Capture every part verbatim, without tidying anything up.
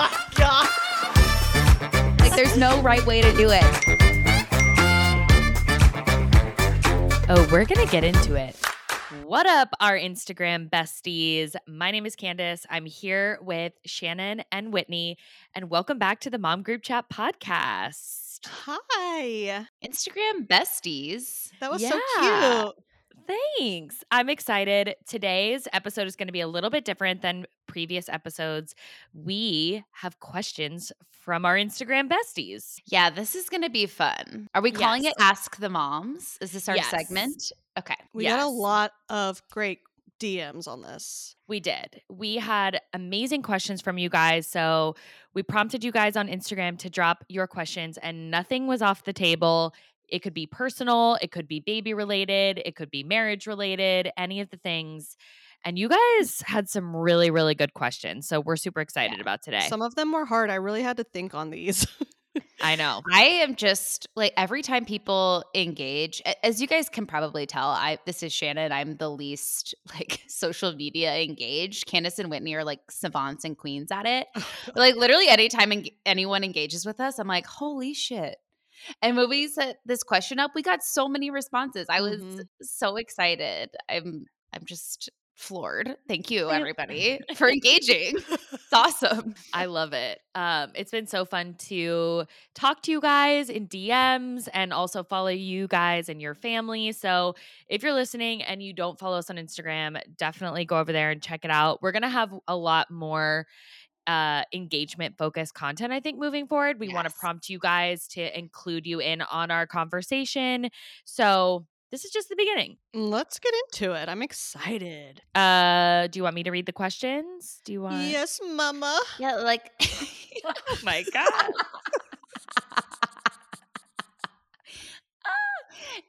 my God. Like, there's no right way to do it. Oh, we're going to get into it. What up, our Instagram besties? My name is Candace. I'm here with Shannon and Whitney, and welcome back to the Mom Group Chat podcast. Hi. Instagram besties. That was yeah. so cute. Thanks. I'm excited. Today's episode is going to be a little bit different than previous episodes. We have questions from our Instagram besties. Yeah, this is going to be fun. Are we calling yes. it Ask the Moms? Is this our yes. segment? Okay. We yes. got a lot of great D Ms on this. We did. We had amazing questions from you guys. So we prompted you guys on Instagram to drop your questions, and nothing was off the table. It could be personal. It could be baby related. It could be marriage related, any of the things. And you guys had some really, really good questions. So we're super excited yeah. about today. Some of them were hard. I really had to think on these. I know. I am just like, every time people engage, as you guys can probably tell, I this is Shannon. I'm the least like social media engaged. Candace and Whitney are like savants and queens at it. But, like, literally anytime en- anyone engages with us, I'm like, holy shit. And when we set this question up, we got so many responses. I was mm-hmm. so excited. I'm I'm just floored. Thank you, everybody, for engaging. It's awesome. I love it. Um, it's been so fun to talk to you guys in D Ms and also follow you guys and your family. So if you're listening and you don't follow us on Instagram, definitely go over there and check it out. We're going to have a lot more uh, engagement-focused content, I think, moving forward. We yes. want to prompt you guys to include you in on our conversation. So this is just the beginning. Let's get into it. I'm excited. Uh, do you want me to read the questions? Do you want? Yes, Mama. Yeah, like. Oh my God.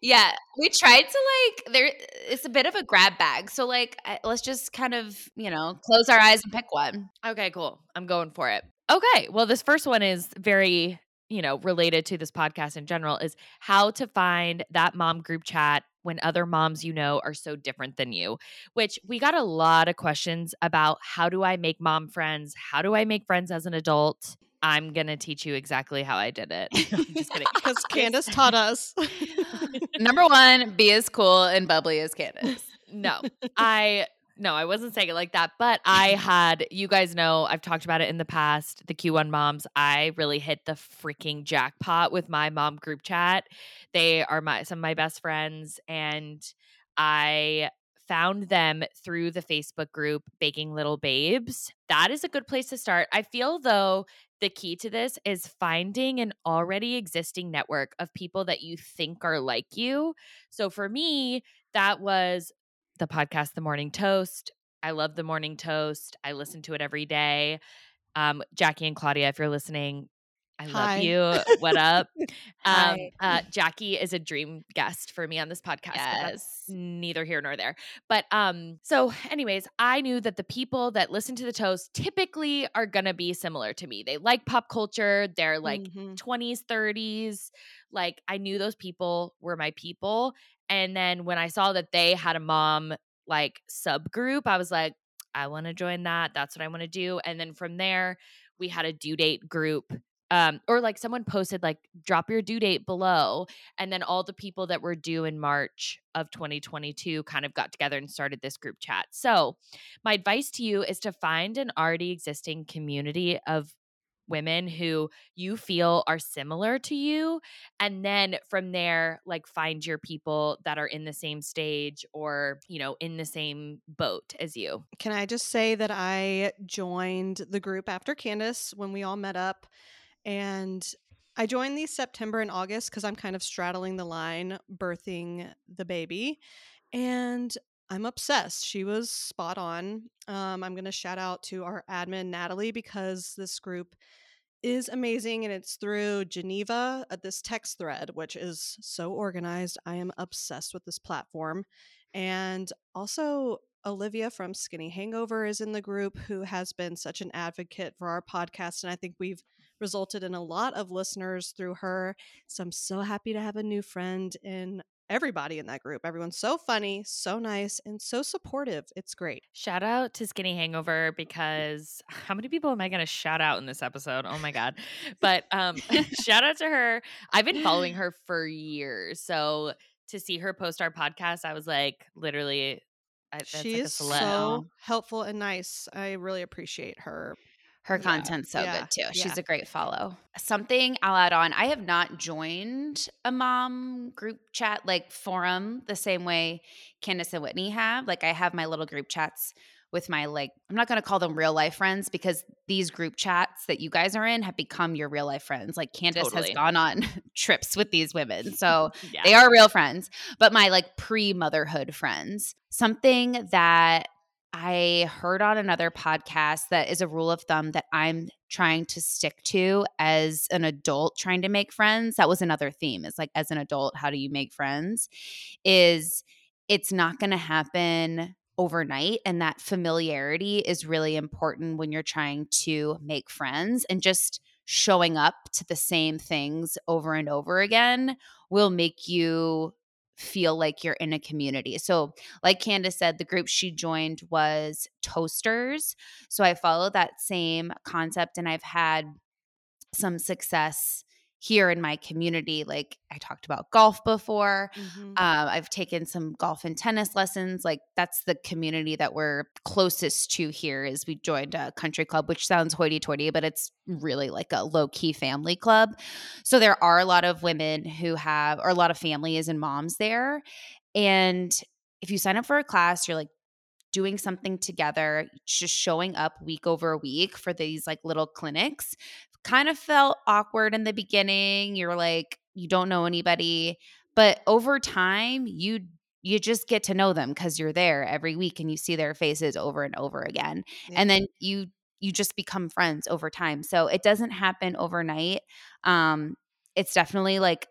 Yeah, we tried to like. There, it's a bit of a grab bag. So like, let's just kind of you know close our eyes and pick one. Okay, cool. I'm going for it. Okay. Well, this first one is very, you know, related to this podcast in general, is how to find that mom group chat when other moms you know are so different than you, which we got a lot of questions about. How do I make mom friends? How do I make friends as an adult? I'm going to teach you exactly how I did it. I'm just kidding. Because Candace taught us. Number one, be as cool and bubbly as Candace. No, I... No, I wasn't saying it like that, but I had, you guys know, I've talked about it in the past, the Q one moms, I really hit the freaking jackpot with my mom group chat. They are my some of my best friends, and I found them through the Facebook group, Baking Little Babes. That is a good place to start. I feel, though, the key to this is finding an already existing network of people that you think are like you. So for me, that was the podcast, The Morning Toast. I love The Morning Toast. I listen to it every day. Um, Jackie and Claudia, if you're listening, I Hi. love you. What up? Um, uh, Jackie is a dream guest for me on this podcast. Yes. Neither here nor there. But um, so anyways, I knew that the people that listen to the Toast typically are going to be similar to me. They like pop culture. They're like mm-hmm. twenties, thirties. Like, I knew those people were my people. And then when I saw that they had a mom like subgroup, I was like, I want to join that. That's what I want to do. And then from there, we had a due date group, um, or like someone posted like, drop your due date below. And then all the people that were due in March of twenty twenty-two kind of got together and started this group chat. So my advice to you is to find an already existing community of women who you feel are similar to you. And then from there, like, find your people that are in the same stage or, you know, in the same boat as you. Can I just say that I joined the group after Candace when we all met up, and I joined these September and August because I'm kind of straddling the line birthing the baby, and I'm obsessed. She was spot on. Um, I'm going to shout out to our admin, Natalie, because this group is amazing, and it's through Geneva at this text thread, which is so organized. I am obsessed with this platform. And also Olivia from Skinny Hangover is in the group, who has been such an advocate for our podcast. And I think we've resulted in a lot of listeners through her. So I'm so happy to have a new friend in everybody in that group. Everyone's so funny, so nice, and so supportive. It's great. Shout out to Skinny Hangover, because how many people am I going to shout out in this episode? Oh my God. But um, shout out to her. I've been following her for years. So to see her post our podcast, I was like, literally, I, that's she like is so helpful and nice. I really appreciate her. Her yeah. content's so yeah. good too. She's yeah. a great follow. Something I'll add on. I have not joined a mom group chat like forum the same way Candace and Whitney have. Like I have my little group chats with my like – I'm not going to call them real life friends, because these group chats that you guys are in have become your real life friends. Like Candace totally. has gone on trips with these women. So yeah. they are real friends. But my like pre-motherhood friends, something that – I heard on another podcast that is a rule of thumb that I'm trying to stick to as an adult trying to make friends. That was another theme. It's like, as an adult, how do you make friends? Is it's not going to happen overnight. And that familiarity is really important when you're trying to make friends, and just showing up to the same things over and over again will make you feel like you're in a community. So like Candace said, the group she joined was Toasters. So I follow that same concept, and I've had some success here in my community. Like I talked about golf before. Mm-hmm. Uh, I've taken some golf and tennis lessons. Like that's the community that we're closest to here, is we joined a country club, which sounds hoity-toity, but it's really like a low-key family club. So there are a lot of women who have – or a lot of families and moms there. And if you sign up for a class, you're like doing something together, just showing up week over week for these like little clinics. Kind of felt awkward in the beginning. You're like, you don't know anybody, but over time you you just get to know them, because you're there every week and you see their faces over and over again. Yeah. And then you you just become friends over time. So it doesn't happen overnight. Um, it's definitely like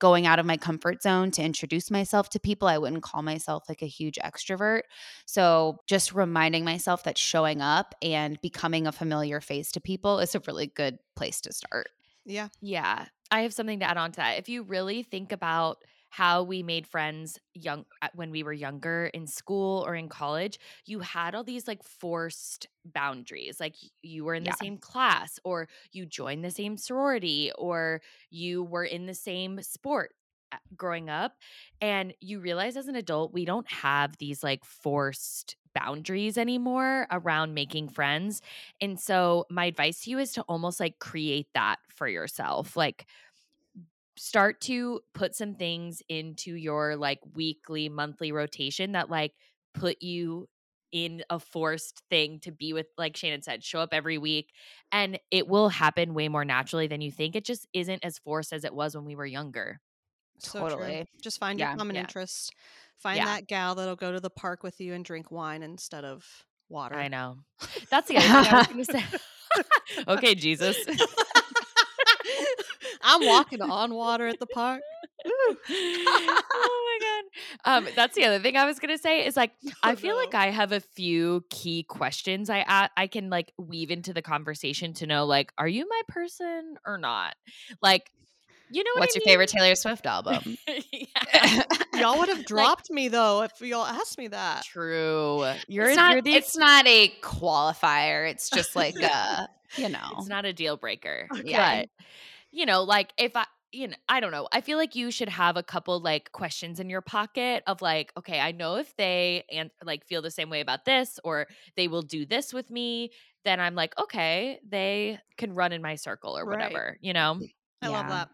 going out of my comfort zone to introduce myself to people. I wouldn't call myself like a huge extrovert. So just reminding myself that showing up and becoming a familiar face to people is a really good place to start. Yeah. Yeah. I have something to add on to that. If you really think about how we made friends young when we were younger in school or in college, you had all these like forced boundaries. Like you were in the yeah. same class, or you joined the same sorority, or you were in the same sport growing up. And you realize as an adult, we don't have these like forced boundaries anymore around making friends. And so my advice to you is to almost like create that for yourself. Like start to put some things into your like weekly, monthly rotation that like put you in a forced thing to be with, like Shannon said, show up every week, and it will happen way more naturally than you think. It just isn't as forced as it was when we were younger. So totally. True. Just find yeah. your common yeah. interest. Find yeah. that gal that'll go to the park with you and drink wine instead of water. I know. That's the other thing I was going to say. Okay, Jesus. I'm walking on water at the park. Oh my God. Um, that's the other thing I was going to say is like, I feel like I have a few key questions I, I I can like weave into the conversation to know, like, are you my person or not? Like, you know what What's I your mean? favorite Taylor Swift album? Y'all would have dropped like, me though if y'all asked me that. True. You're it's, not, you're the- it's not a qualifier. It's just like a, you know. It's not a deal breaker. Okay. Yeah. You know, like if I, you know, I don't know. I feel like you should have a couple like questions in your pocket of like, okay, I know if they and like feel the same way about this, or they will do this with me, then I'm like, okay, they can run in my circle or whatever, right. you know? I yeah. love that.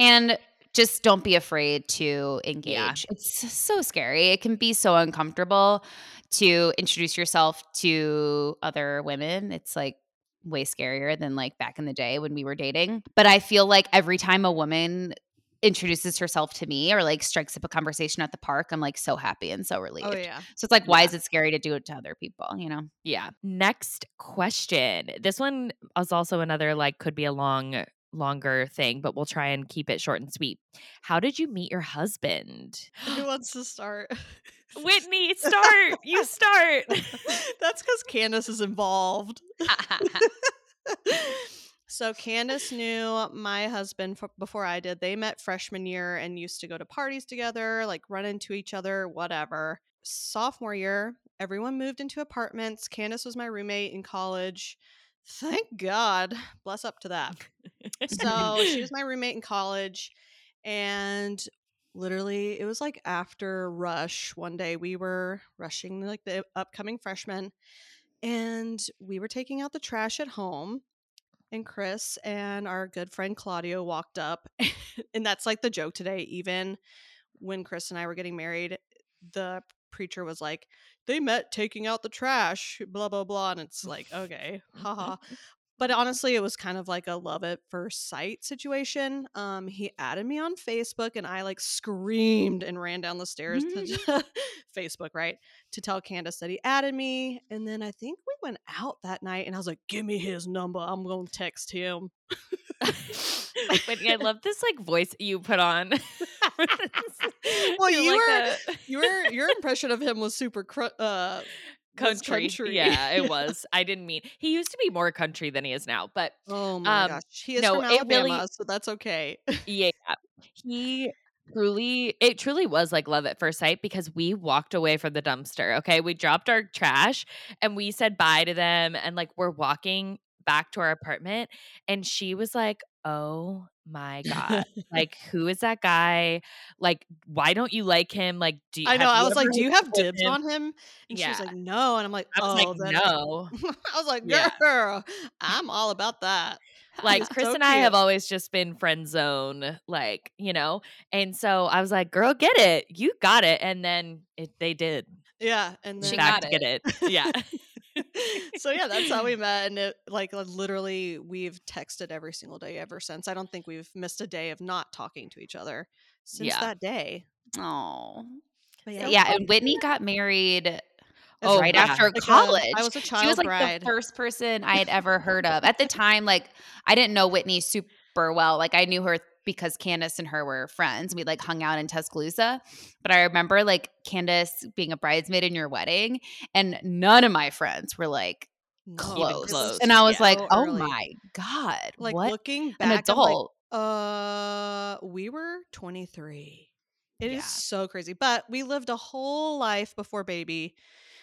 And just don't be afraid to engage. Yeah. It's so scary. It can be so uncomfortable to introduce yourself to other women. It's like, way scarier than like back in the day when we were dating. But I feel like every time a woman introduces herself to me or like strikes up a conversation at the park, I'm like so happy and so relieved. Oh, yeah. So it's like, why yeah. is it scary to do it to other people, you know? Yeah. Next question. This one is also another like could be a long, longer thing, but we'll try and keep it short and sweet. How did you meet your husband? Who wants to start? Whitney, start. You start. That's because Candace is involved. So Candace knew my husband f- before I did. They met freshman year and used to go to parties together, like run into each other, whatever. Sophomore year, everyone moved into apartments. Candace was my roommate in college. Thank God. Bless up to that. So she was my roommate in college. And literally, it was like after rush one day, we were rushing like the upcoming freshmen. And we were taking out the trash at home. And Chris and our good friend Claudio walked up. And that's like the joke today. Even when Chris and I were getting married, the preacher was like, they met taking out the trash, blah, blah, blah. And it's like, okay, haha. But honestly, it was kind of like a love at first sight situation. Um, he added me on Facebook and I like screamed and ran down the stairs to Facebook, right, to tell Candace that he added me. And then I think we went out that night and I was like, give me his number. I'm going to text him. Whitney, I love this like voice you put on. Well, you like were, a... your, your impression of him was super cr- uh, Country. country. Yeah, it was. I didn't mean he used to be more country than he is now, but oh my um, gosh. He is no, from Alabama, really, so that's okay. Yeah. He truly it truly was like love at first sight because we walked away from the dumpster. Okay. We dropped our trash and we said bye to them and like we're walking back to our apartment and she was like, oh my God. Like, who is that guy? Like, why don't you like him? Like, do you I know. I was like, do you have dibs him? on him? And yeah. she was like, no. And I'm like, I was oh, like, no. I was like, girl, yeah. I'm all about that. Like, Chris so and I cute. have always just been friend zone, like, you know? And so I was like, girl, get it. You got it. And then it, they did. Yeah. And then she got it. Get it. Yeah. So yeah, that's how we met, and it, like literally we've texted every single day ever since. I don't think we've missed a day of not talking to each other since yeah. that day. Oh, yeah, yeah. And Whitney got married. Oh, right yeah. after college, I was a child. She was like bride. The first person I had ever heard of at the time. Like I didn't know Whitney super well. Like I knew her because Candace and her were friends. We like hung out in Tuscaloosa. But I remember like Candace being a bridesmaid in your wedding and none of my friends were like close. close. And I was yeah. like, oh early. my God. Like what? Looking back, an adult. Like, uh, we were twenty-three. It yeah. is so crazy. But we lived a whole life before baby.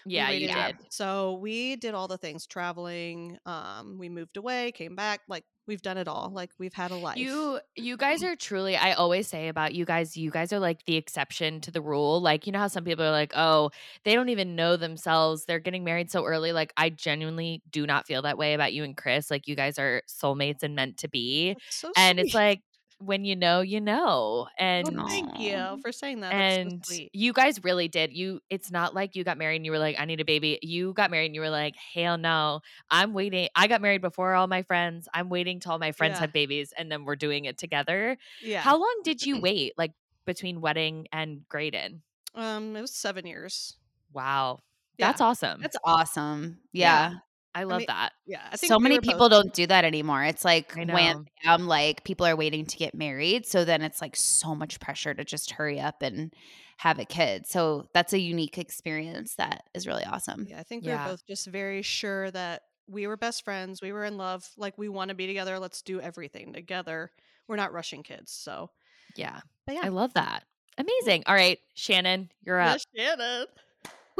Yeah, you did. So we did all the things, traveling, um, we moved away, came back, like we've done it all. Like we've had a life. You you guys are truly, I always say about you guys, you guys are like the exception to the rule. Like, you know how some people are like, oh, they don't even know themselves. They're getting married so early. Like I genuinely do not feel that way about you and Chris. Like you guys are soulmates and meant to be. That's so and sweet. It's like, when you know, you know. And well, thank you for saying that. And so you guys really did. You it's not like you got married and you were like, I need a baby. You got married and you were like, hell no, I'm waiting. I got married before all my friends. I'm waiting till all my friends yeah. have babies and then we're doing it together. Yeah. How long did you wait, like between wedding and Graydon? Um, it was seven years. Wow. Yeah. That's awesome. That's awesome. Yeah. yeah. I love I mean, that. Yeah. I think so we many people both- don't do that anymore. It's like when um, like people are waiting to get married. So then it's like so much pressure to just hurry up and have a kid. So that's a unique experience that is really awesome. Yeah. I think we yeah. were both just very sure that we were best friends. We were in love. Like we want to be together. Let's do everything together. We're not rushing kids. So yeah. But yeah. I love that. Amazing. All right, Shannon, you're up. Yeah, Shannon.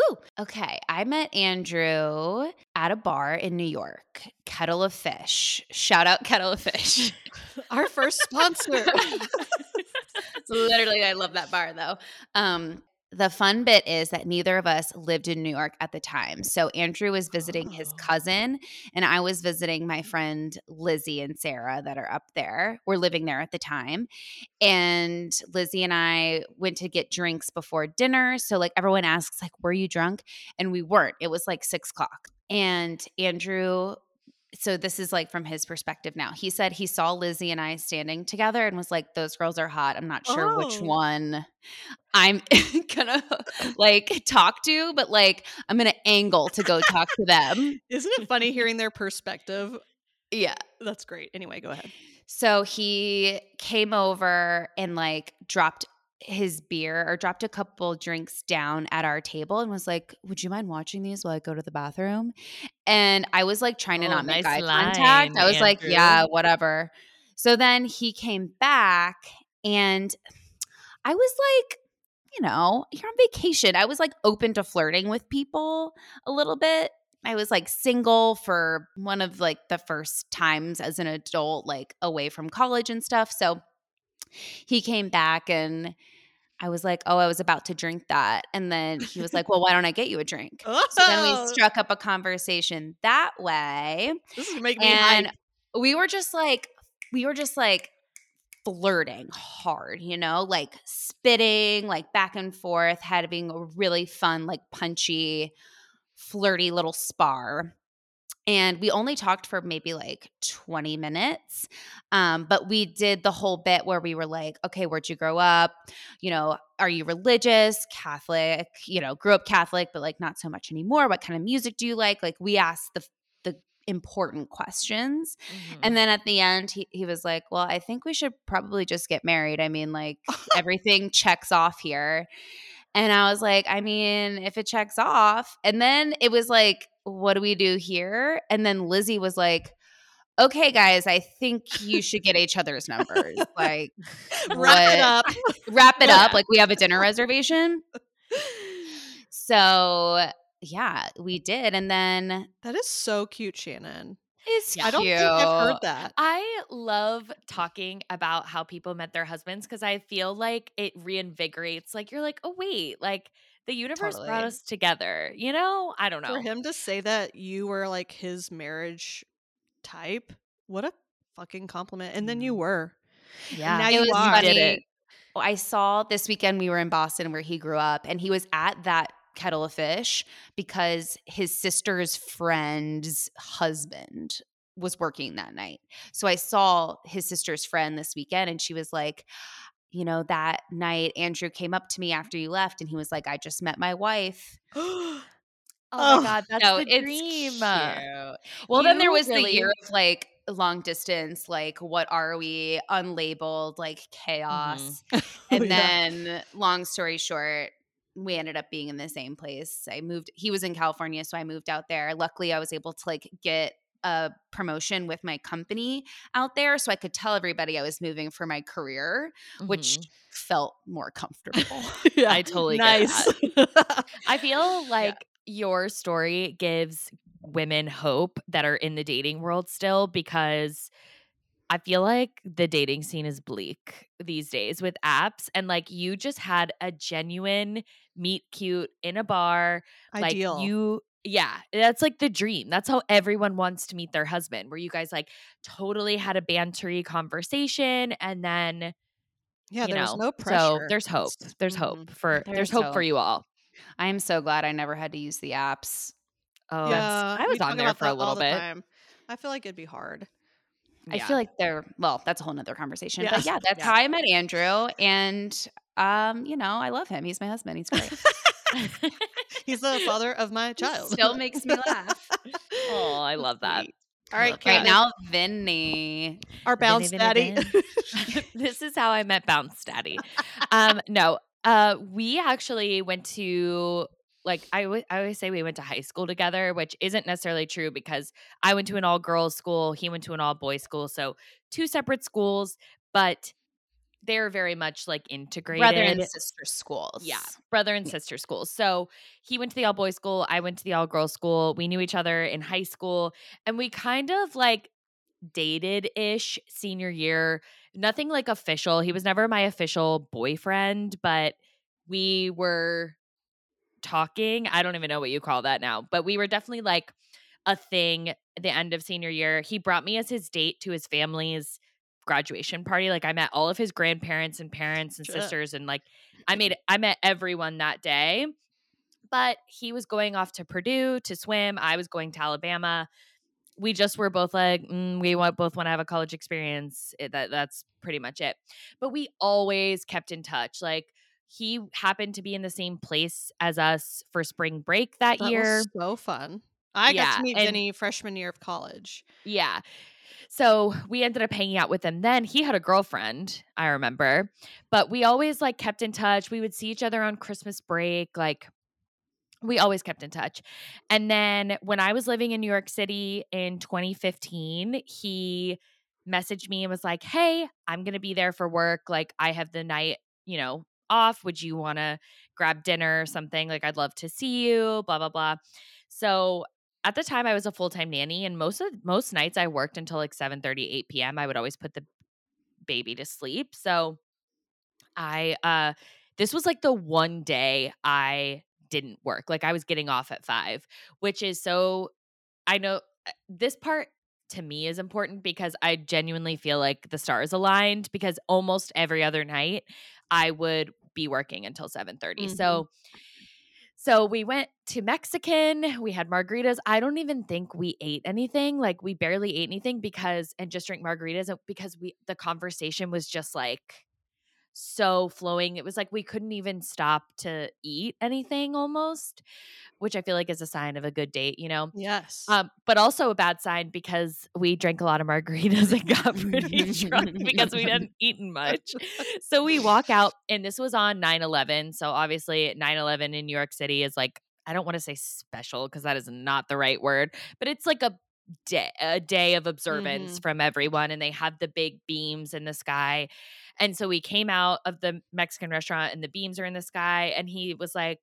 Woo. Okay. I met Andrew at a bar in New York, Kettle of Fish. Shout out Kettle of Fish. Our first sponsor. Literally, I love that bar though. Um, the fun bit is that neither of us lived in New York at the time. So Andrew was visiting oh. his cousin and I was visiting my friend Lizzie and Sarah that are up there. We're living there at the time. And Lizzie and I went to get drinks before dinner. So like everyone asks like, were you drunk? And we weren't. It was like six o'clock. And Andrew – so this is like from his perspective now. He said he saw Lizzie and I standing together and was like, those girls are hot. I'm not sure oh. which one I'm going to like talk to, but like I'm going to angle to go talk to them. Isn't it funny hearing their perspective? Yeah. That's great. Anyway, go ahead. So he came over and like dropped his beer or dropped a couple drinks down at our table and was like, would you mind watching these while I go to the bathroom? And I was like trying to oh, not nice make eye line, contact. I was Andrew. like, yeah, whatever. So then he came back and I was like, you know, you're on vacation. I was like open to flirting with people a little bit. I was like single for one of like the first times as an adult, like away from college and stuff. So he came back and I was like, oh, I was about to drink that. And then he was like, well, why don't I get you a drink? Oh. So then we struck up a conversation that way. This is making me hype. And we were just like, we were just like flirting hard, you know, like spitting, like back and forth, having a really fun, like punchy, flirty little spar. And we only talked for maybe like twenty minutes. Um, but we did the whole bit where we were like, okay, where'd you grow up? You know, are you religious, Catholic, you know, grew up Catholic, but like not so much anymore. What kind of music do you like? Like we asked the the important questions. Mm-hmm. And then at the end, he, he was like, well, I think we should probably just get married. I mean, like everything checks off here. And I was like, I mean, if it checks off. And then it was like, what do we do here? And then Lizzie was like, okay, guys, I think you should get each other's numbers. Like, wrap what? it up. Wrap it up. Like, we have a dinner reservation. So, yeah, we did. And then – that is so cute, Shannon. It's yeah. cute. I don't think I've heard that. I love talking about how people met their husbands because I feel like it reinvigorates. Like, you're like, oh, wait, like – the universe totally. brought us together, you know? I don't know. For him to say that you were like his marriage type, what a fucking compliment. And then you were. Yeah. Now it you was are. Funny. Did it. I saw this weekend we were in Boston where he grew up and he was at that Kettle of Fish because his sister's friend's husband was working that night. So I saw his sister's friend this weekend and she was like, you know, that night Andrew came up to me after you left and he was like, I just met my wife. oh, oh my God, that's no, the dream. Cute. Well, you then there was really- the year of like long distance, like what are we, unlabeled, like chaos. Mm-hmm. And oh, then yeah. long story short, we ended up being in the same place. I moved, he was in California, so I moved out there. Luckily I was able to like get a promotion with my company out there so I could tell everybody I was moving for my career, mm-hmm. which felt more comfortable. yeah, I totally nice. get that. I feel like yeah. your story gives women hope that are in the dating world still because I feel like the dating scene is bleak these days with apps and like you just had a genuine meet cute in a bar. Ideal. Like you – yeah, that's like the dream. That's how everyone wants to meet their husband, where you guys like totally had a bantery conversation and then yeah, you there's know, no pressure. So there's hope. There's mm-hmm. hope for there's, there's hope, hope for you all. I am so glad I never had to use the apps. Oh, yeah, I was on there for a little bit. Time. I feel like it'd be hard. I yeah. feel like they're well, that's a whole nother conversation. Yes. But yeah, that's yeah. how I met Andrew and um, you know, I love him. He's my husband. He's great. He's the father of my child. Still makes me laugh. Oh, I love that. All right, right now, Vinny, our bounce Vinny, daddy. Vinny, Vinny. This is how I met bounce daddy. Um, no, uh, we actually went to like I, w- I always say we went to high school together, which isn't necessarily true because I went to an all girls school, he went to an all boys school, so two separate schools, but. They're very much like integrated. Brother and sister schools. Yeah. Brother and yeah. sister schools. So he went to the all boys school. I went to the all girls school. We knew each other in high school and we kind of like dated ish senior year. Nothing like official. He was never my official boyfriend, but we were talking. I don't even know what you call that now, but we were definitely like a thing at the end of senior year. He brought me as his date to his family's graduation party. Like I met all of his grandparents and parents and Shut sisters up. and like I made I met everyone that day. But he was going off to Purdue to swim. I was going to Alabama. We just were both like mm, we want, both want to have a college experience. It, that that's pretty much it. But we always kept in touch. Like he happened to be in the same place as us for spring break that, that year. Was so fun. I yeah, got to meet Vinny freshman year of college. Yeah. So we ended up hanging out with him then. He had a girlfriend, I remember, but we always like kept in touch. We would see each other on Christmas break. Like we always kept in touch. And then when I was living in New York City in twenty fifteen, he messaged me and was like, hey, I'm going to be there for work. Like I have the night, you know, off. Would you want to grab dinner or something? Like I'd love to see you, blah, blah, blah. So at the time, I was a full-time nanny, and most of most nights I worked until like seven thirty, eight p.m. I would always put the baby to sleep. So I uh, this was like the one day I didn't work. Like I was getting off at five, which is so – I know this part to me is important because I genuinely feel like the stars aligned because almost every other night I would be working until seven thirty. Mm-hmm. So – So we went to Mexican, we had margaritas. I don't even think we ate anything. Like we barely ate anything because, and just drank margaritas because we, the conversation was just like so flowing. It was like, we couldn't even stop to eat anything almost, which I feel like is a sign of a good date, you know? Yes. Um, but also a bad sign because we drank a lot of margaritas and got pretty drunk because we hadn't eaten much. So we walk out and this was on nine eleven. So obviously nine eleven in New York City is like, I don't want to say special because that is not the right word, but it's like a day, a day of observance mm-hmm. from everyone. And they have the big beams in the sky. And so we came out of the Mexican restaurant and the beams are in the sky. And he was like,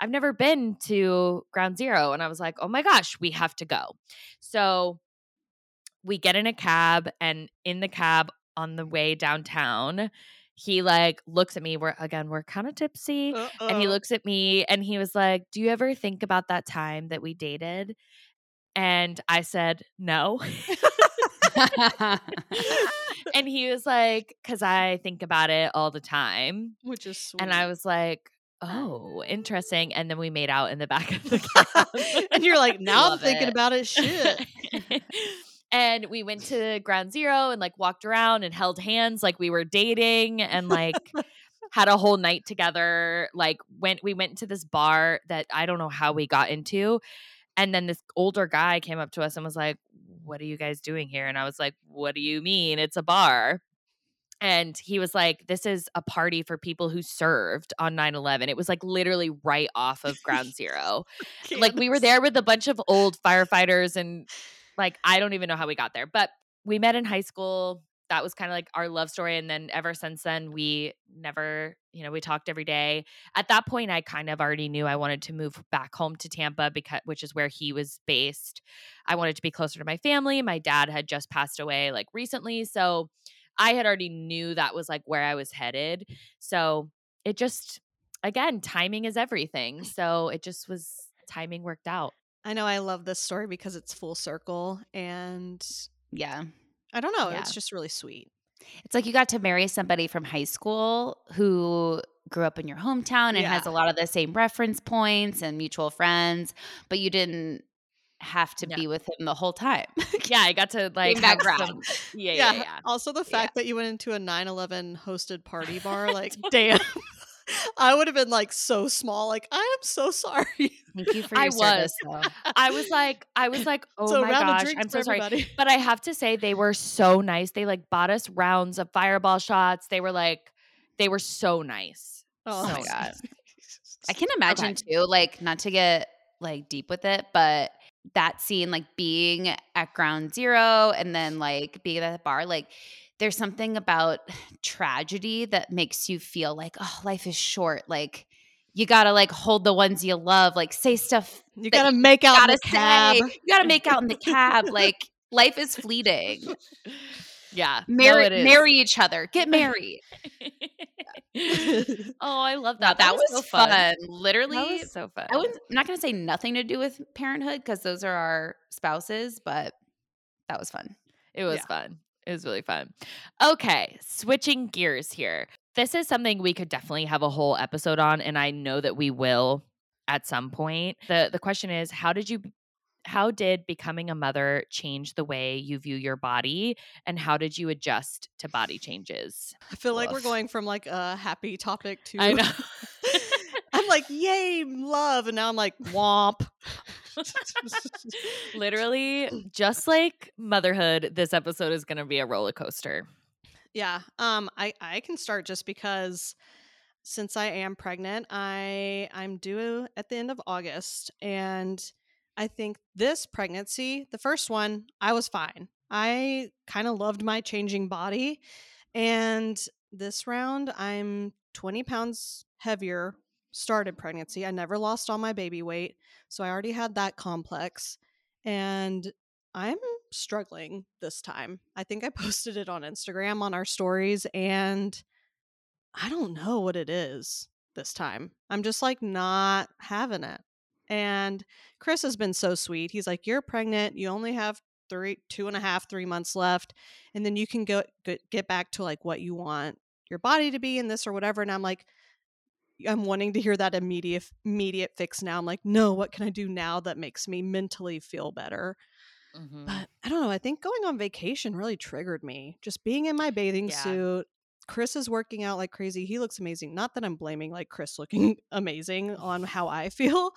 I've never been to Ground Zero. And I was like, oh my gosh, we have to go. So we get in a cab, and in the cab on the way downtown, he like looks at me. We're again, we're kind of tipsy. Uh-oh. And he looks at me and he was like, do you ever think about that time that we dated? And I said, no. And he was like, because I think about it all the time. Which is sweet. And I was like, oh, interesting. And then we made out in the back of the cab. And you're like, now I'm thinking it. about it. Shit. And we went to Ground Zero and like walked around and held hands like we were dating and like had a whole night together. Like went, we went to this bar that I don't know how we got into. And then this older guy came up to us and was like, what are you guys doing here? And I was like, what do you mean? It's a bar. And he was like, this is a party for people who served on nine eleven. It was like literally right off of Ground Zero. Like we were there with a bunch of old firefighters and like, I don't even know how we got there, but we met in high school. That was kind of like our love story. And then ever since then, we never, you know, we talked every day. At that point, I kind of already knew I wanted to move back home to Tampa, because which is where he was based. I wanted to be closer to my family. My dad had just passed away like recently. So I had already knew that was like where I was headed. So it just, again, timing is everything. So it just was, timing worked out. I know I love this story because it's full circle. And yeah. I don't know. Yeah. It's just really sweet. It's like you got to marry somebody from high school who grew up in your hometown and yeah. has a lot of the same reference points and mutual friends, but you didn't have to yeah. be with him the whole time. Yeah, I got to like background. Some, yeah, yeah, yeah, yeah. Also, the fact yeah. that you went into a nine eleven hosted party bar, like damn. I would have been like so small. Like, I am so sorry. Thank you for your I service, was. Though. I was like, I was like, oh so my gosh, I'm so sorry. Everybody. But I have to say, they were so nice. They like bought us rounds of fireball shots. They were like, they were so nice. Oh so my god, I can imagine okay. too. Like, not to get like deep with it, but that scene, like being at Ground Zero and then like being at the bar, like. There's something about tragedy that makes you feel like, oh, life is short. Like you got to like hold the ones you love, like say stuff. You got to make out in the cab. You got to make out in the cab. Like life is fleeting. Yeah. Marry, no, marry each other. Get married. Oh, I love that. That, that was, was so fun. fun. Literally. That was so fun. I was, I'm not going to say nothing to do with parenthood because those are our spouses, but that was fun. It was yeah. fun. It was really fun. Okay, switching gears here. This is something we could definitely have a whole episode on, and I know that we will at some point. The The question is, how did you how did becoming a mother change the way you view your body, and how did you adjust to body changes? I feel Oof. like we're going from like a happy topic to I know. I'm like, "Yay, love." And now I'm like, "Womp." Literally, just like motherhood, this episode is going to be a roller coaster. Yeah. Um, I, I can start just because since I am pregnant, I, I'm due at the end of August. And I think this pregnancy, the first one, I was fine. I kind of loved my changing body. And this round, I'm twenty pounds heavier. Started pregnancy. I never lost all my baby weight. So I already had that complex. And I'm struggling this time. I think I posted it on Instagram on our stories. And I don't know what it is this time. I'm just like not having it. And Chris has been so sweet. He's like, you're pregnant. You only have three, two and a half, three months left. And then you can go get back to like what you want your body to be in this or whatever. And I'm like, I'm wanting to hear that immediate immediate fix now. I'm like, no, what can I do now that makes me mentally feel better? Mm-hmm. But I don't know. I think going on vacation really triggered me. Just being in my bathing yeah. suit. Chris is working out like crazy. He looks amazing. Not that I'm blaming like Chris looking amazing on how I feel,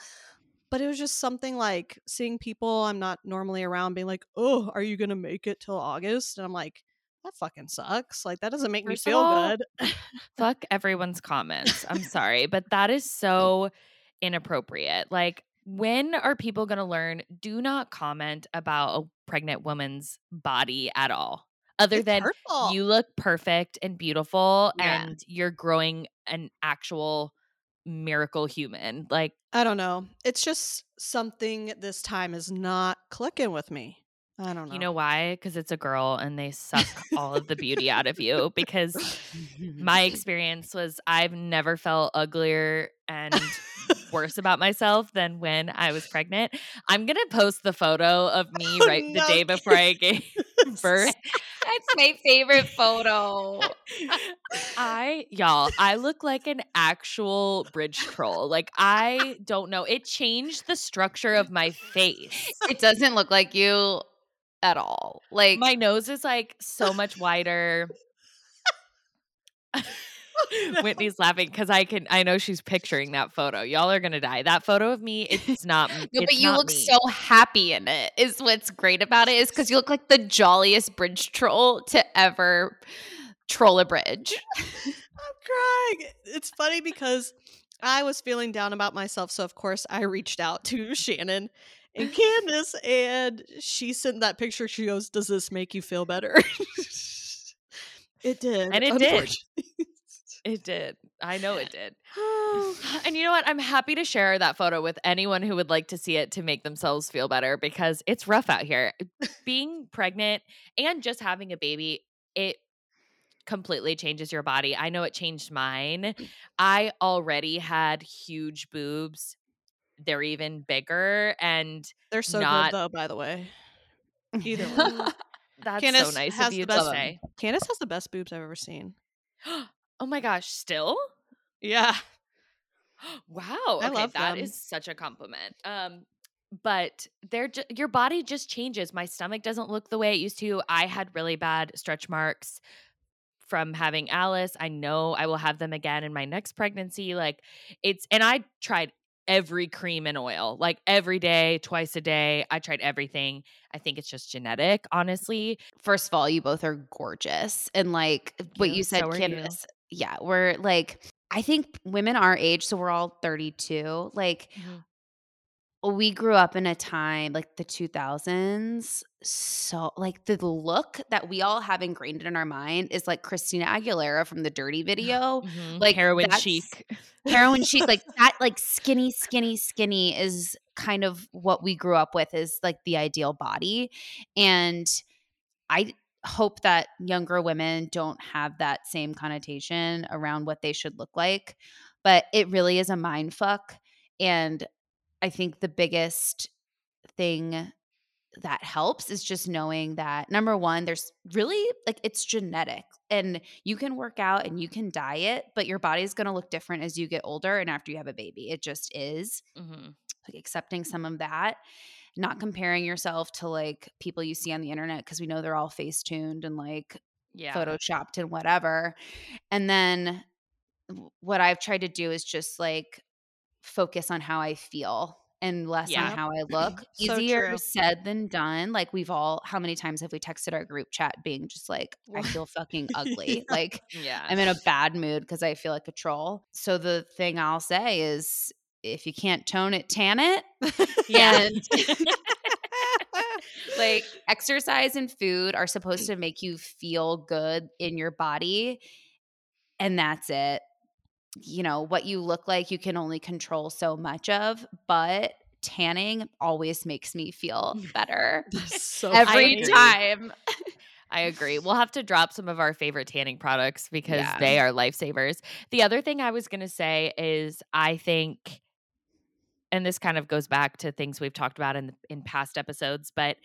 but it was just something like seeing people I'm not normally around being like, oh, are you going to make it till August? And I'm like, that fucking sucks. Like, that doesn't make First me feel all, good. Fuck everyone's comments. I'm sorry, but that is so inappropriate. Like, when are people going to learn? Do not comment about a pregnant woman's body at all. Other it's than hurtful. You look perfect and beautiful yeah. and you're growing an actual miracle human. Like, I don't know. It's just something this time is not clicking with me. I don't know. You know why? Because it's a girl and they suck all of the beauty out of you. Because my experience was I've never felt uglier and worse about myself than when I was pregnant. I'm going to post the photo of me oh, right no. the day before I gave birth. That's my favorite photo. I, y'all, I look like an actual bridge troll. Like, I don't know. It changed the structure of my face. It doesn't look like you. At all. Like, my nose is like so much wider. Oh, no. Whitney's laughing because I can I know she's picturing that photo. Y'all are gonna die. That photo of me, it's not no, it's but you not look me. So happy in it is what's great about it, is because you look like the jolliest bridge troll to ever troll a bridge. I'm crying. It's funny because I was feeling down about myself, so of course I reached out to Shannon and Candace, and she sent that picture. She goes, does this make you feel better? It did. And it did. It did. I know it did. And you know what? I'm happy to share that photo with anyone who would like to see it to make themselves feel better, because it's rough out here. Being pregnant and just having a baby, it completely changes your body. I know it changed mine. I already had huge boobs. They're even bigger, and they're so not- good though, by the way. Either way. That's Candace so nice of you to say. Candace has the best boobs I've ever seen. Oh my gosh, still? Yeah. Wow. I okay, love that them. Is such a compliment. Um, but they're ju- your body just changes. My stomach doesn't look the way it used to. I had really bad stretch marks from having Alice. I know I will have them again in my next pregnancy. Like, it's and I tried every cream and oil, like every day, twice a day. I tried everything. I think it's just genetic, honestly. First of all, you both are gorgeous. And like Thank what you, you said, so Candace, you. Yeah, we're like, I think women our age, so we're all thirty-two. Like mm-hmm. we grew up in a time like the two thousands. So like the look that we all have ingrained in our mind is like Christina Aguilera from the Dirty video. Mm-hmm. Like heroin chic. Heroin chic, like that, like skinny, skinny, skinny is kind of what we grew up with, is like the ideal body. And I hope that younger women don't have that same connotation around what they should look like, but it really is a mind fuck. And I think the biggest thing that helps is just knowing that, number one, there's really like it's genetic, and you can work out and you can diet, but your body is going to look different as you get older and after you have a baby. It just is. Mm-hmm. Like accepting some of that, not comparing yourself to like people you see on the internet, because we know they're all face tuned and like yeah. photoshopped and whatever. And then what I've tried to do is just like focus on how I feel and less yeah. on how I look. So easier true. said than done. Like we've all, how many times have we texted our group chat being just like, I feel fucking ugly. yeah. Like yeah. I'm in a bad mood because I feel like a troll. So the thing I'll say is, if you can't tone it, tan it. Yeah. And like exercise and food are supposed to make you feel good in your body. And that's it. You know, what you look like, you can only control so much of, but tanning always makes me feel better so every time. I agree. We'll have to drop some of our favorite tanning products because yeah. they are lifesavers. The other thing I was going to say is I think, and this kind of goes back to things we've talked about in the, in past episodes, but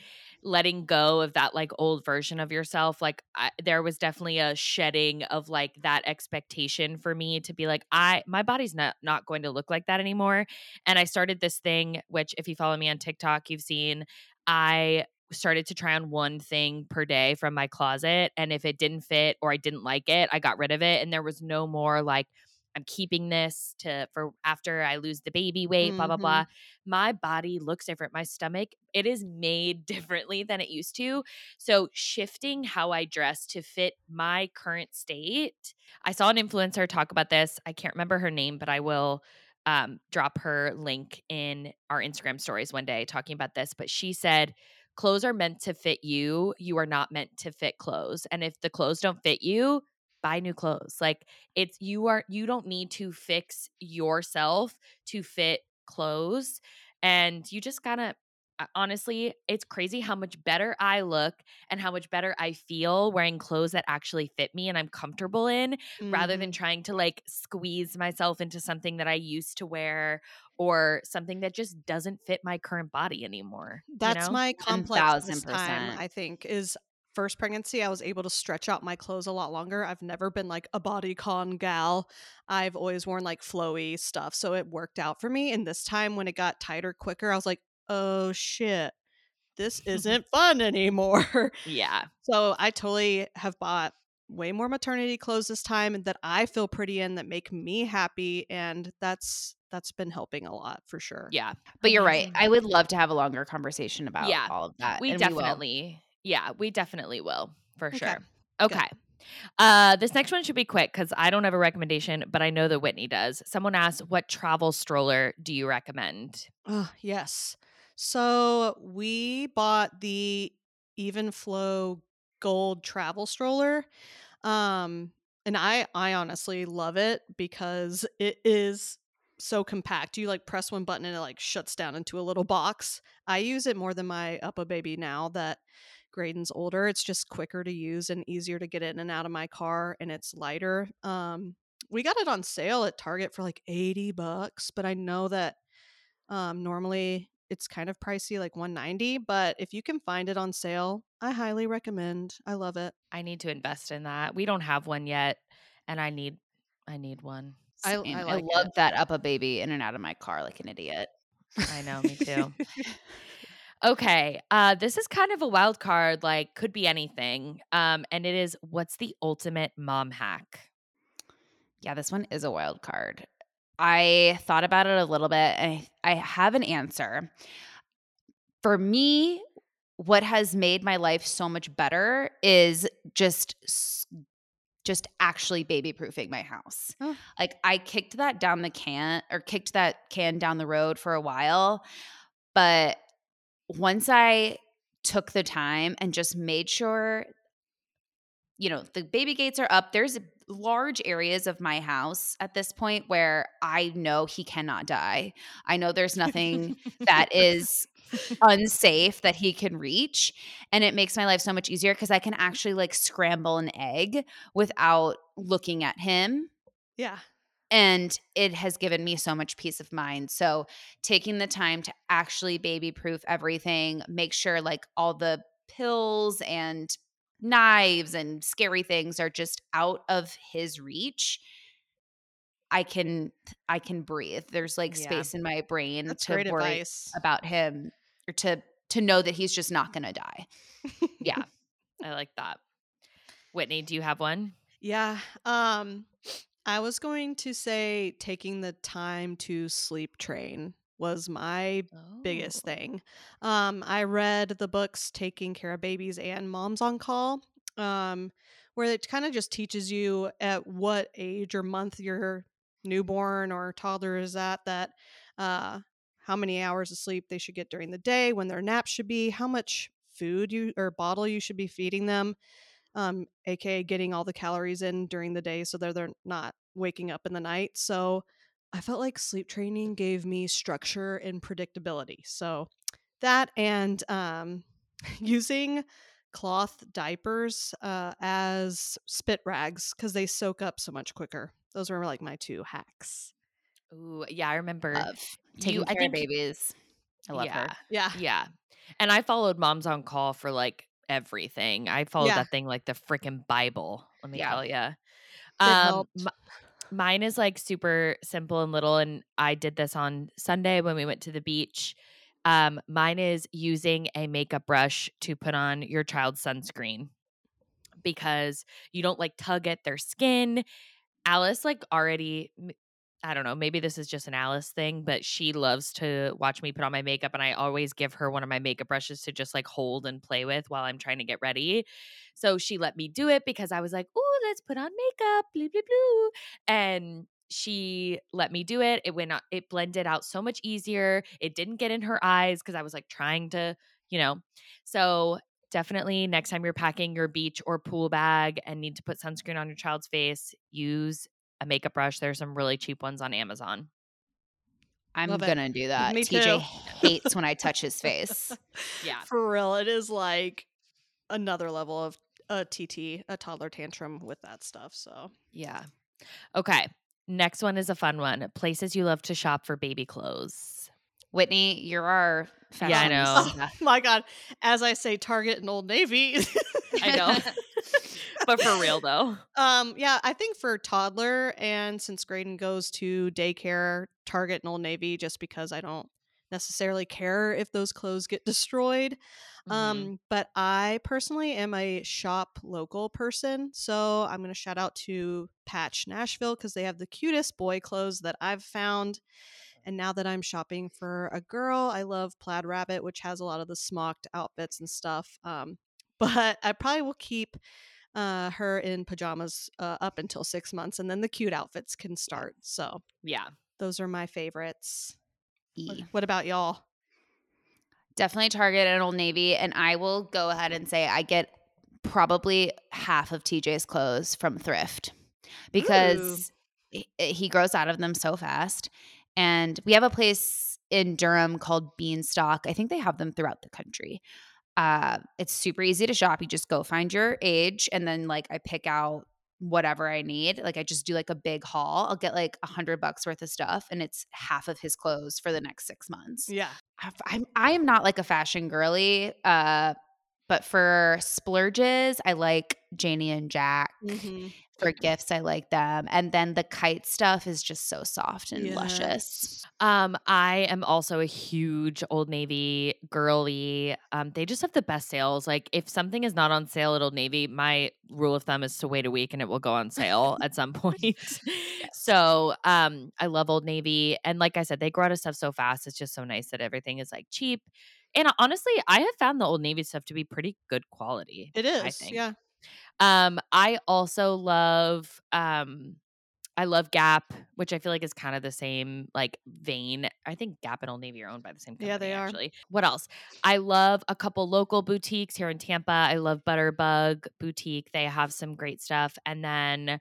letting go of that like old version of yourself. Like I, there was definitely a shedding of like that expectation for me to be like, I, my body's not, not going to look like that anymore. And I started this thing, which if you follow me on TikTok, you've seen, I started to try on one thing per day from my closet. And if it didn't fit or I didn't like it, I got rid of it. And there was no more like, I'm keeping this to for after I lose the baby weight, mm-hmm. blah, blah, blah. My body looks different. My stomach, it is made differently than it used to. So shifting how I dress to fit my current state. I saw an influencer talk about this. I can't remember her name, but I will um, drop her link in our Instagram stories one day talking about this. But she said, clothes are meant to fit you. You are not meant to fit clothes. And if the clothes don't fit you, buy new clothes. Like it's, you are, you don't need to fix yourself to fit clothes. And you just gotta, honestly, it's crazy how much better I look and how much better I feel wearing clothes that actually fit me and I'm comfortable in mm-hmm. rather than trying to like squeeze myself into something that I used to wear or something that just doesn't fit my current body anymore. That's you know? my complex this time, I think, is first pregnancy, I was able to stretch out my clothes a lot longer. I've never been like a bodycon gal. I've always worn like flowy stuff. So it worked out for me. And this time when it got tighter quicker, I was like, oh shit, this isn't fun anymore. Yeah. So I totally have bought way more maternity clothes this time that I feel pretty in, that make me happy. And that's that's been helping a lot for sure. Yeah. But you're right. I would love to have a longer conversation about yeah, all of that. We and definitely... We Yeah, we definitely will for okay. sure. Okay. Uh, this next one should be quick because I don't have a recommendation, but I know that Whitney does. Someone asked, what travel stroller do you recommend? Oh, yes. So we bought the Evenflo Gold travel stroller. Um, and I, I honestly love it because it is so compact. You like press one button and it like shuts down into a little box. I use it more than my Uppa Baby now that Graydon's older. It's just quicker to use and easier to get in and out of my car, and it's lighter. Um, we got it on sale at Target for like eighty bucks, but I know that um, normally it's kind of pricey, like one ninety, but if you can find it on sale, I highly recommend. I love it. I need to invest in that. We don't have one yet, and I need I need one. I, I, like I love it. That Uppa Baby in and out of my car like an idiot. I know, me too. Okay, uh, this is kind of a wild card, like could be anything. Um, and it is, what's the ultimate mom hack? Yeah, this one is a wild card. I thought about it a little bit, and I, I have an answer. For me, what has made my life so much better is just just actually baby-proofing my house. Oh. Like I kicked that down the can or kicked that can down the road for a while, but once I took the time and just made sure, you know, the baby gates are up, there's large areas of my house at this point where I know he cannot die. I know there's nothing that is unsafe that he can reach. And it makes my life so much easier because I can actually like scramble an egg without looking at him. Yeah. And it has given me so much peace of mind. So taking the time to actually baby-proof everything, make sure like all the pills and knives and scary things are just out of his reach. I can I can breathe. There's like yeah. space in my brain That's to great worry advice. About him or to to know that he's just not going to die. Yeah. I like that. Whitney, do you have one? Yeah. Um I was going to say taking the time to sleep train. was my oh. biggest thing. Um, I read the books Taking Care of Babies and Moms on Call, um, where it kind of just teaches you at what age or month your newborn or toddler is at, that uh, how many hours of sleep they should get during the day, when their nap should be, how much food you or bottle you should be feeding them, um, aka getting all the calories in during the day so that they're not waking up in the night. So I felt like sleep training gave me structure and predictability. So that, and um, using cloth diapers uh, as spit rags because they soak up so much quicker. Those were like my two hacks. Ooh, yeah, I remember love. Taking you, care I think, of babies. I love yeah, her. Yeah, yeah. And I followed Moms on Call for like everything. I followed yeah. that thing like the freaking Bible. Let me yeah. tell you. Um, m- mine is like super simple and little, and I did this on Sunday when we went to the beach. Um, mine is using a makeup brush to put on your child's sunscreen because you don't like tug at their skin. Alice like already, I don't know, maybe this is just an Alice thing, but she loves to watch me put on my makeup, and I always give her one of my makeup brushes to just like hold and play with while I'm trying to get ready. So she let me do it because I was like, ooh, let's put on makeup, blue, blue, blue. And she let me do it. It went out, it blended out so much easier. It didn't get in her eyes because I was like trying to, you know. So definitely next time you're packing your beach or pool bag and need to put sunscreen on your child's face, use a makeup brush. There's some really cheap ones on Amazon. I'm Love gonna it. do that. Me T J too. Hates when I touch his face. Yeah. For real. It is like another level of a T T, a toddler tantrum with that stuff. So yeah. Okay. Next one is a fun one. Places you love to shop for baby clothes. Whitney, you're our fashion. Yeah, I know. Oh, my God. As I say, Target and Old Navy. I know. But for real, though. Um, yeah, I think for toddler, and since Graydon goes to daycare, Target and Old Navy, just because I don't necessarily care if those clothes get destroyed. Mm-hmm. Um, but I personally am a shop local person. So I'm going to shout out to Patch Nashville because they have the cutest boy clothes that I've found. And now that I'm shopping for a girl, I love Plaid Rabbit, which has a lot of the smocked outfits and stuff. Um, but I probably will keep uh, her in pajamas uh, up until six months, and then the cute outfits can start. So yeah, those are my favorites. E. What about y'all? Definitely Target and Old Navy. And I will go ahead and say I get probably half of T J's clothes from thrift because he, he grows out of them so fast. And we have a place in Durham called Beanstalk. I think they have them throughout the country. Uh, it's super easy to shop. You just go find your age, and then like I pick out whatever I need. Like I just do like a big haul. I'll get like a hundred bucks worth of stuff, and it's half of his clothes for the next six months. Yeah, I'm I am not like a fashion girly, uh, but for splurges, I like Janie and Jack. Mm-hmm. For gifts, I like them. And then the kite stuff is just so soft and yes. luscious. Um, I am also a huge Old Navy girly. Um, they just have the best sales. Like if something is not on sale at Old Navy, my rule of thumb is to wait a week and it will go on sale at some point. Yes. So um, I love Old Navy. And like I said, they grow out of stuff so fast. It's just so nice that everything is like cheap. And honestly, I have found the Old Navy stuff to be pretty good quality. It is, I think. Yeah. Um, I also love, um, I love Gap, which I feel like is kind of the same like vein. I think Gap and Old Navy are owned by the same company. Yeah, they are. Actually. What else? I love a couple local boutiques here in Tampa. I love Butterbug Boutique. They have some great stuff. And then,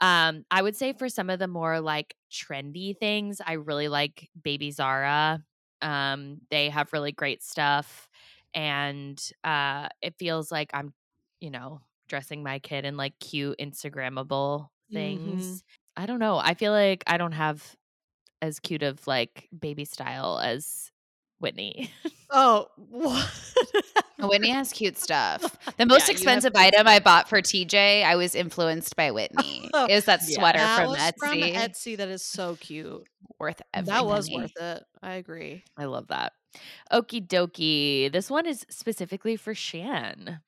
um, I would say for some of the more like trendy things, I really like Baby Zara. Um, they have really great stuff, and, uh, it feels like I'm, you know, dressing my kid in like cute Instagrammable things. Mm-hmm. I don't know. I feel like I don't have as cute of like baby style as Whitney. Oh, what? Whitney has cute stuff. The most yeah, expensive have- item I bought for T J, I was influenced by Whitney. It was that sweater yeah, that from was Etsy. From Etsy, that is so cute. Worth everything. That was worth it. I agree. I love that. Okie dokie. This one is specifically for Shan.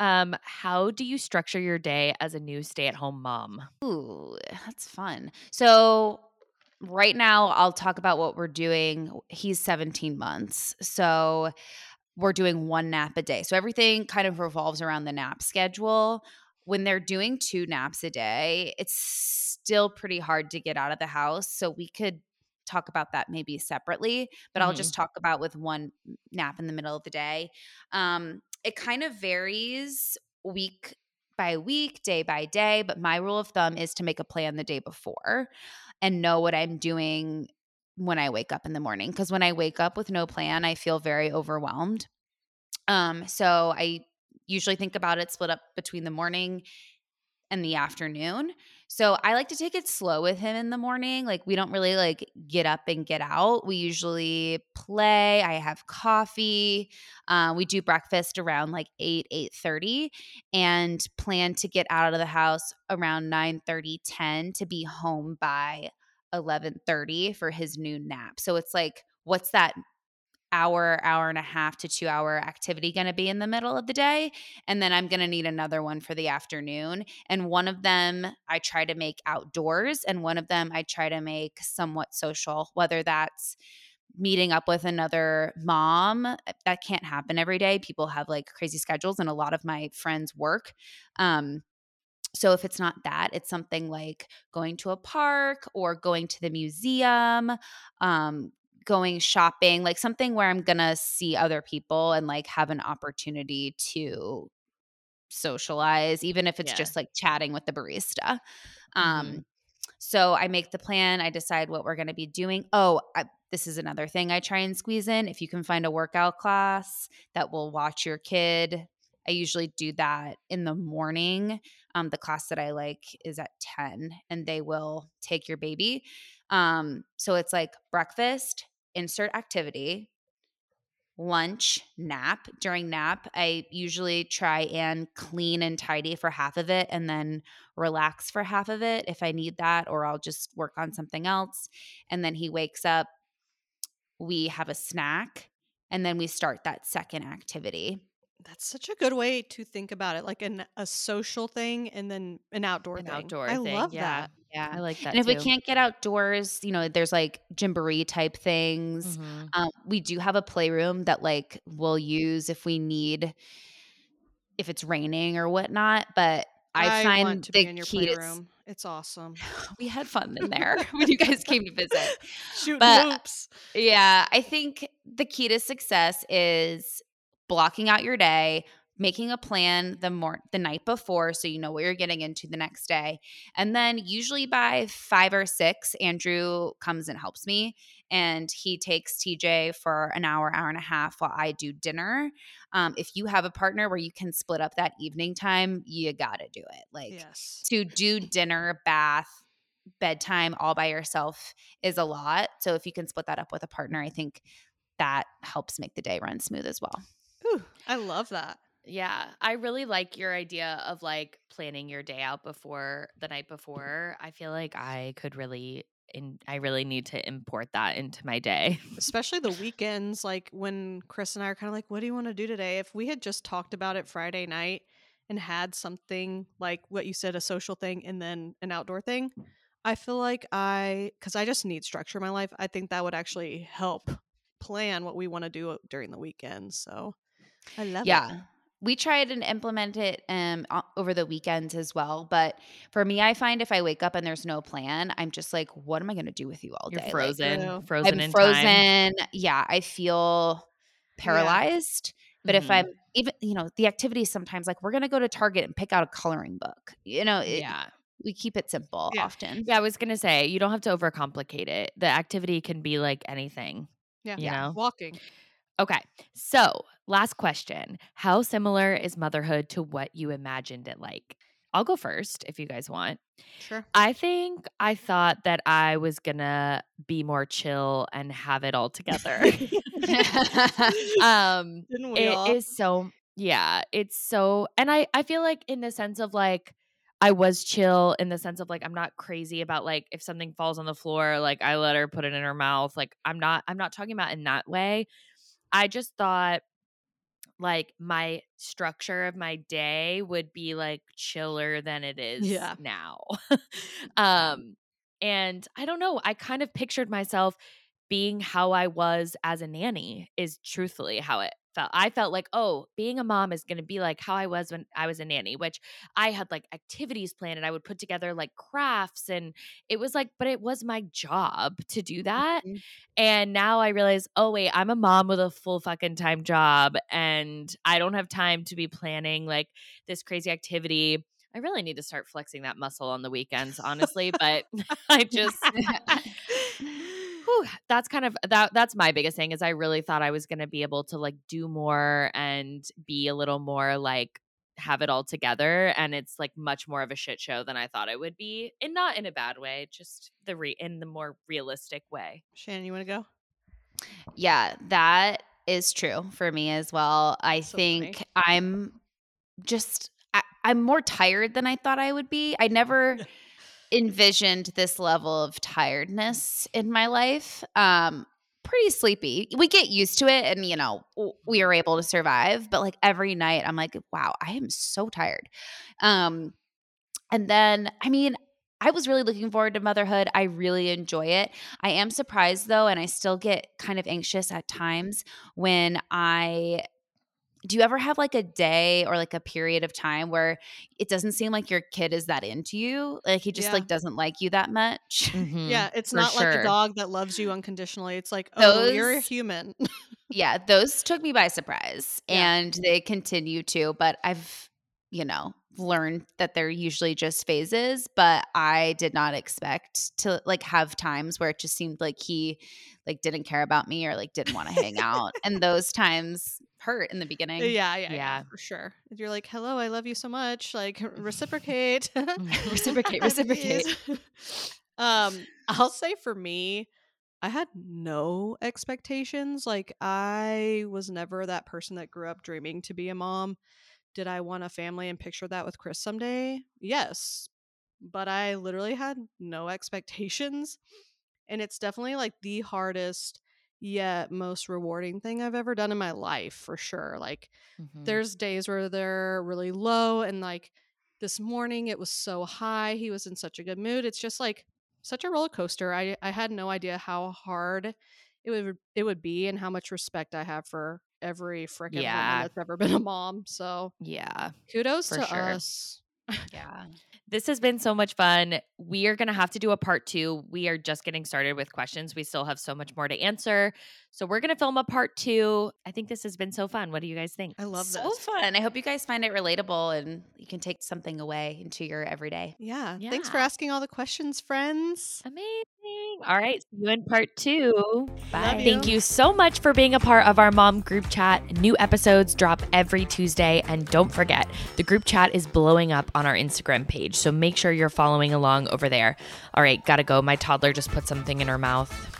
Um, how do you structure your day as a new stay-at-home mom? Ooh, that's fun. So right now I'll talk about what we're doing. He's seventeen months. So we're doing one nap a day. So everything kind of revolves around the nap schedule. When they're doing two naps a day, it's still pretty hard to get out of the house. So we could talk about that maybe separately, but mm-hmm. I'll just talk about with one nap in the middle of the day. Um, it kind of varies week by week, day by day, but my rule of thumb is to make a plan the day before and know what I'm doing when I wake up in the morning. Because when I wake up with no plan, I feel very overwhelmed. Um, so I usually think about it split up between the morning and the afternoon. So I like to take it slow with him in the morning. Like we don't really like get up and get out. We usually play. I have coffee. Uh, we do breakfast around like eight, eight thirty and plan to get out of the house around nine thirty, ten to be home by eleven thirty for his new nap. So it's like, what's that hour, hour and a half to two hour activity going to be in the middle of the day? And then I'm going to need another one for the afternoon. And one of them I try to make outdoors and one of them I try to make somewhat social, whether that's meeting up with another mom. That can't happen every day. People have like crazy schedules and a lot of my friends work. Um, So if it's not that, it's something like going to a park or going to the museum, um, going shopping, like something where I'm going to see other people and like have an opportunity to socialize, even if it's yeah. just like chatting with the barista. Um, mm-hmm. So I make the plan. I decide what we're going to be doing. Oh, I, this is another thing I try and squeeze in. If you can find a workout class that will watch your kid, I usually do that in the morning. Um, the class that I like is at ten and they will take your baby. Um, so it's like breakfast, insert activity, lunch, nap. During nap, I usually try and clean and tidy for half of it and then relax for half of it if I need that, or I'll just work on something else. And then he wakes up, we have a snack, and then we start that second activity. That's such a good way to think about it, like an a social thing and then an outdoor an thing. Outdoor I thing. love yeah. that. Yeah, I like that. And if too. we can't get outdoors, you know, there's like Gymboree type things. Mm-hmm. Um, we do have a playroom that like we'll use if we need, if it's raining or whatnot. But I, I find want to the be in your playroom. It's awesome. We had fun in there when you guys came to visit. Shoot loops. Yeah, I think the key to success is blocking out your day, making a plan the mor- the night before so you know what you're getting into the next day. And then usually by five or six, Andrew comes and helps me, and he takes T J for an hour, hour and a half while I do dinner. Um, if you have a partner where you can split up that evening time, you got to do it. Like yes. to do dinner, bath, bedtime all by yourself is a lot. So if you can split that up with a partner, I think that helps make the day run smooth as well. Ooh, I love that. Yeah. I really like your idea of like planning your day out before the night before. I feel like I could really, in, I really need to import that into my day. Especially the weekends, like when Chris and I are kind of like, what do you want to do today? If we had just talked about it Friday night and had something like what you said, a social thing and then an outdoor thing, I feel like I, because I just need structure in my life. I think that would actually help plan what we want to do during the weekend. So I love yeah. it. Yeah. We tried and implement it um, over the weekends as well. But for me, I find if I wake up and there's no plan, I'm just like, what am I going to do with you all You're day? Frozen. Like, frozen I'm in frozen. Time. Yeah. I feel paralyzed. Yeah. But mm-hmm. if I'm even, you know, the activities sometimes like we're going to go to Target and pick out a coloring book, you know, it, yeah. we keep it simple yeah. often. Yeah. I was going to say, you don't have to overcomplicate it. The activity can be like anything. Yeah. You know? Walking. Okay. So last question. How similar is motherhood to what you imagined it like? I'll go first if you guys want. Sure. I think I thought that I was going to be more chill and have it all together. um, Didn't we it all? is so, yeah, it's so, and I, I feel like in the sense of like, I was chill in the sense of like, I'm not crazy about like, if something falls on the floor, like I let her put it in her mouth. Like I'm not, I'm not talking about in that way. I just thought like my structure of my day would be like chiller than it is yeah. now. um, And I don't know, I kind of pictured myself being how I was as a nanny is truthfully how it felt. I felt like, oh, being a mom is going to be like how I was when I was a nanny, which I had like activities planned and I would put together like crafts. And it was like, but it was my job to do that. Mm-hmm. And now I realize, oh wait, I'm a mom with a full fucking time job and I don't have time to be planning like this crazy activity. I really need to start flexing that muscle on the weekends, honestly, but I just... Whew, that's kind of that. That's my biggest thing is I really thought I was going to be able to like do more and be a little more like have it all together. And it's like much more of a shit show than I thought it would be, and not in a bad way, just the re- in the more realistic way. Shannon, you want to go? Yeah, that is true for me as well. I so think funny. I'm just I, I'm more tired than I thought I would be. I never – envisioned this level of tiredness in my life. Um, pretty sleepy. We get used to it and, you know, we are able to survive, but like every night I'm like, wow, I am so tired. Um, and then, I mean, I was really looking forward to motherhood. I really enjoy it. I am surprised though, and I still get kind of anxious at times when I... Do you ever have like a day or like a period of time where it doesn't seem like your kid is that into you? Like he just yeah. like doesn't like you that much. Mm-hmm. Yeah. It's For not sure. like a dog that loves you unconditionally. It's like, those, oh, you're a human. yeah. Those took me by surprise yeah. and they continue to, but I've, you know, learned that they're usually just phases, but I did not expect to like have times where it just seemed like he like didn't care about me or like didn't want to hang out. And those times hurt in the beginning. Yeah, yeah, yeah, yeah, for sure. You're like, hello, I love you so much. Like reciprocate, reciprocate, reciprocate. um, I'll say for me, I had no expectations. Like I was never that person that grew up dreaming to be a mom. Did I want a family and picture that with Chris someday? Yes. But I literally had no expectations. And it's definitely like the hardest yet most rewarding thing I've ever done in my life, for sure. Like mm-hmm. there's days where they're really low. And like this morning, it was so high. He was in such a good mood. It's just like such a roller coaster. I, I had no idea how hard it would it would be and how much respect I have for every freaking yeah. woman that's ever been a mom. So yeah, kudos to sure. us. Yeah. This has been so much fun. We are going to have to do a part two. We are just getting started with questions. We still have so much more to answer. So we're going to film a part two. I think this has been so fun. What do you guys think? I love this. So fun. I hope you guys find it relatable and you can take something away into your everyday. Yeah. yeah. Thanks for asking all the questions, friends. Amazing. All right. See you in part two. Bye. You. Thank you so much for being a part of our Mom Group Chat. New episodes drop every Tuesday. And don't forget, the group chat is blowing up on our Instagram page. So make sure you're following along over there. All right. Gotta go. My toddler just put something in her mouth.